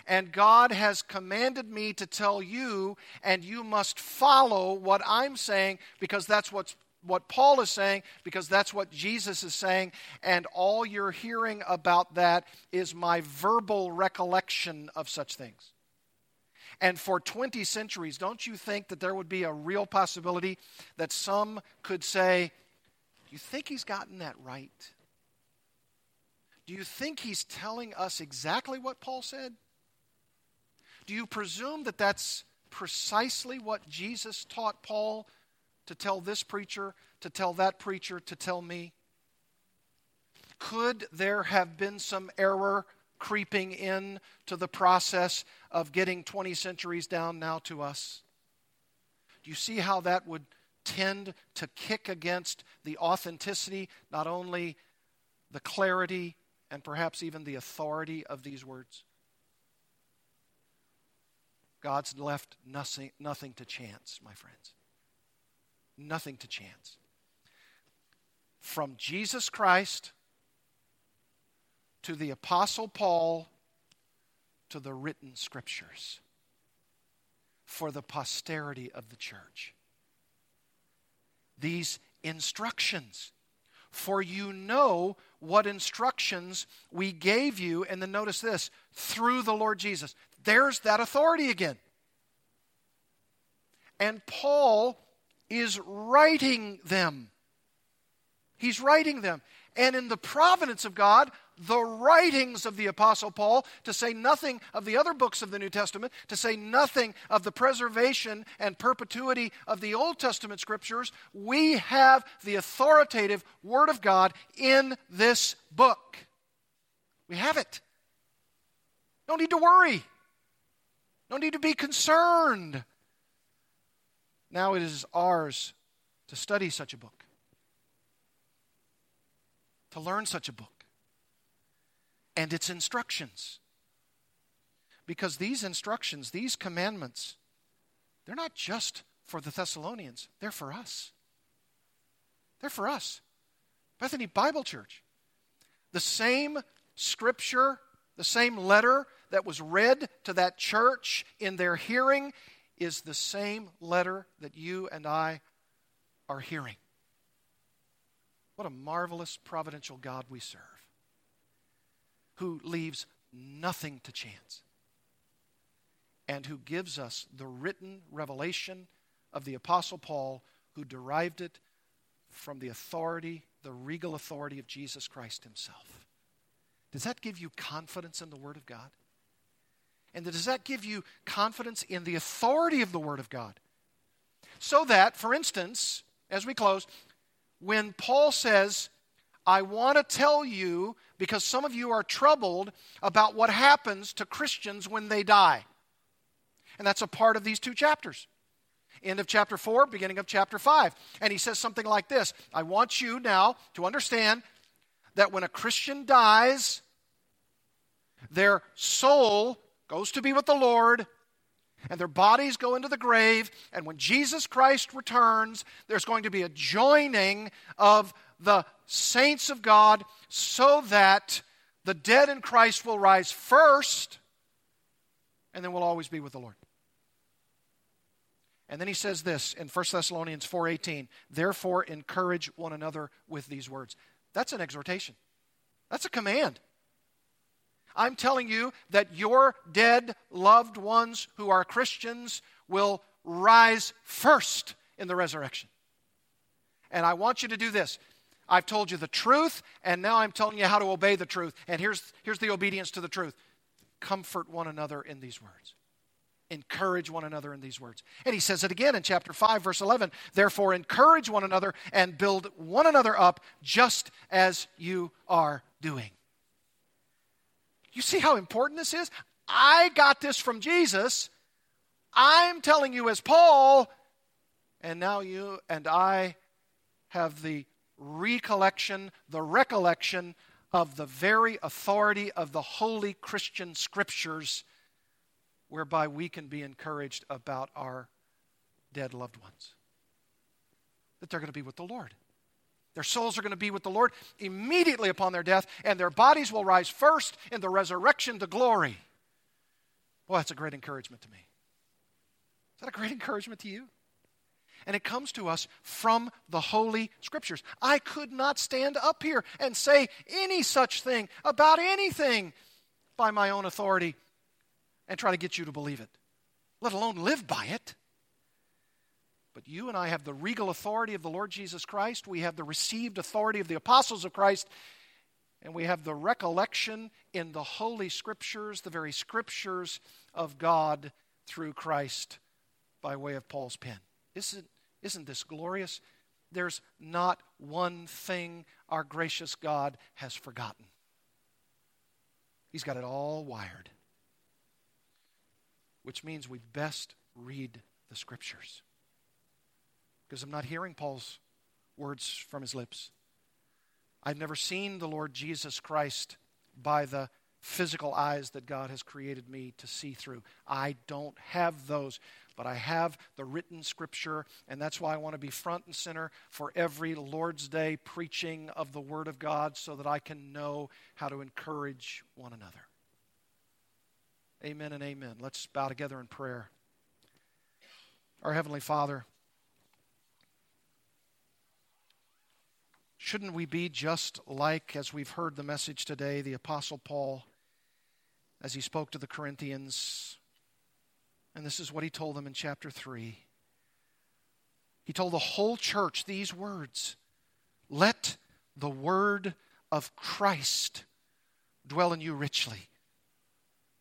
and God has commanded me to tell you, and you must follow what I'm saying, because that's what Paul is saying, because that's what Jesus is saying, and all you're hearing about that is my verbal recollection of such things. And for 20 centuries, don't you think that there would be a real possibility that some could say, do you think he's gotten that right? Do you think he's telling us exactly what Paul said? Do you presume that that's precisely what Jesus taught Paul to tell this preacher, to tell that preacher, to tell me? Could there have been some error creeping in to the process of getting 20 centuries down now to us? Do you see how that would tend to kick against the authenticity, not only the clarity, and perhaps even the authority of these words? God's left nothing to chance, my friends. Nothing to chance. From Jesus Christ to the Apostle Paul to the written Scriptures for the posterity of the church. These instructions, for you know what instructions we gave you, and then notice this, through the Lord Jesus. There's that authority again. And Paul is writing them. He's writing them. And in the providence of God, the writings of the Apostle Paul, to say nothing of the other books of the New Testament, to say nothing of the preservation and perpetuity of the Old Testament Scriptures, we have the authoritative Word of God in this book. We have it. No need to worry. No need to be concerned. Now it is ours to study such a book, to learn such a book, and its instructions. Because these instructions, these commandments, they're not just for the Thessalonians, they're for us. They're for us. Bethany Bible Church. The same Scripture, the same letter that was read to that church in their hearing is the same letter that you and I are hearing. What a marvelous providential God we serve, who leaves nothing to chance, and who gives us the written revelation of the Apostle Paul, who derived it from the authority, the regal authority of Jesus Christ himself. Does that give you confidence in the Word of God? And does that give you confidence in the authority of the Word of God? So that, for instance, as we close, when Paul says, I want to tell you, because some of you are troubled about what happens to Christians when they die. And that's a part of these two chapters. End of chapter 4, beginning of chapter 5. And he says something like this, I want you now to understand that when a Christian dies, their soul goes to be with the Lord, and their bodies go into the grave, and when Jesus Christ returns, there's going to be a joining of the saints of God so that the dead in Christ will rise first, and then we'll always be with the Lord. And then he says this in 1 Thessalonians 4:18, therefore encourage one another with these words. That's an exhortation. That's a command. I'm telling you that your dead loved ones who are Christians will rise first in the resurrection. And I want you to do this. I've told you the truth, and now I'm telling you how to obey the truth. And here's the obedience to the truth. Comfort one another in these words. Encourage one another in these words. And he says it again in chapter 5, verse 11. Therefore, encourage one another and build one another up just as you are doing. You see how important this is? I got this from Jesus. I'm telling you as Paul, and now you and I have the recollection of the very authority of the holy Christian scriptures, whereby we can be encouraged about our dead loved ones, that they're going to be with the Lord. Their souls are going to be with the Lord immediately upon their death, and their bodies will rise first in the resurrection to glory. Well, that's a great encouragement to me. Is that a great encouragement to you? And it comes to us from the Holy Scriptures. I could not stand up here and say any such thing about anything by my own authority and try to get you to believe it, let alone live by it. But you and I have the regal authority of the Lord Jesus Christ. We have the received authority of the apostles of Christ. And we have the recollection in the Holy Scriptures, the very Scriptures of God through Christ by way of Paul's pen. Isn't this glorious? There's not one thing our gracious God has forgotten. He's got it all wired, which means we best read the Scriptures, because I'm not hearing Paul's words from his lips. I've never seen the Lord Jesus Christ by the physical eyes that God has created me to see through. I don't have those. But I have the written Scripture, and that's why I want to be front and center for every Lord's Day preaching of the Word of God, so that I can know how to encourage one another. Amen and amen. Let's bow together in prayer. Our Heavenly Father, shouldn't we be just like, as we've heard the message today, the Apostle Paul, as he spoke to the Corinthians? And this is what he told them in chapter 3. He told the whole church these words: let the word of Christ dwell in you richly,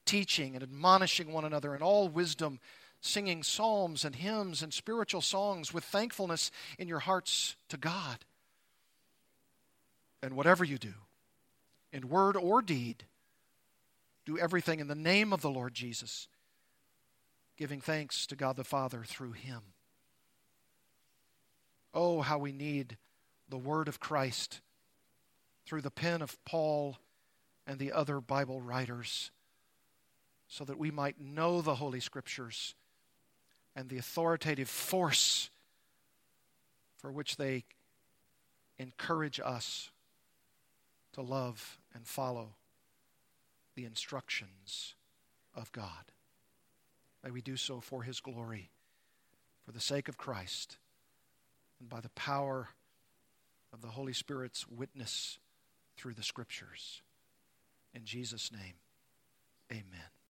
teaching and admonishing one another in all wisdom, singing psalms and hymns and spiritual songs with thankfulness in your hearts to God. And whatever you do, in word or deed, do everything in the name of the Lord Jesus, giving thanks to God the Father through him. Oh, how we need the word of Christ through the pen of Paul and the other Bible writers, so that we might know the Holy Scriptures and the authoritative force for which they encourage us to love and follow the instructions of God. May we do so for his glory, for the sake of Christ, and by the power of the Holy Spirit's witness through the Scriptures. In Jesus' name, amen.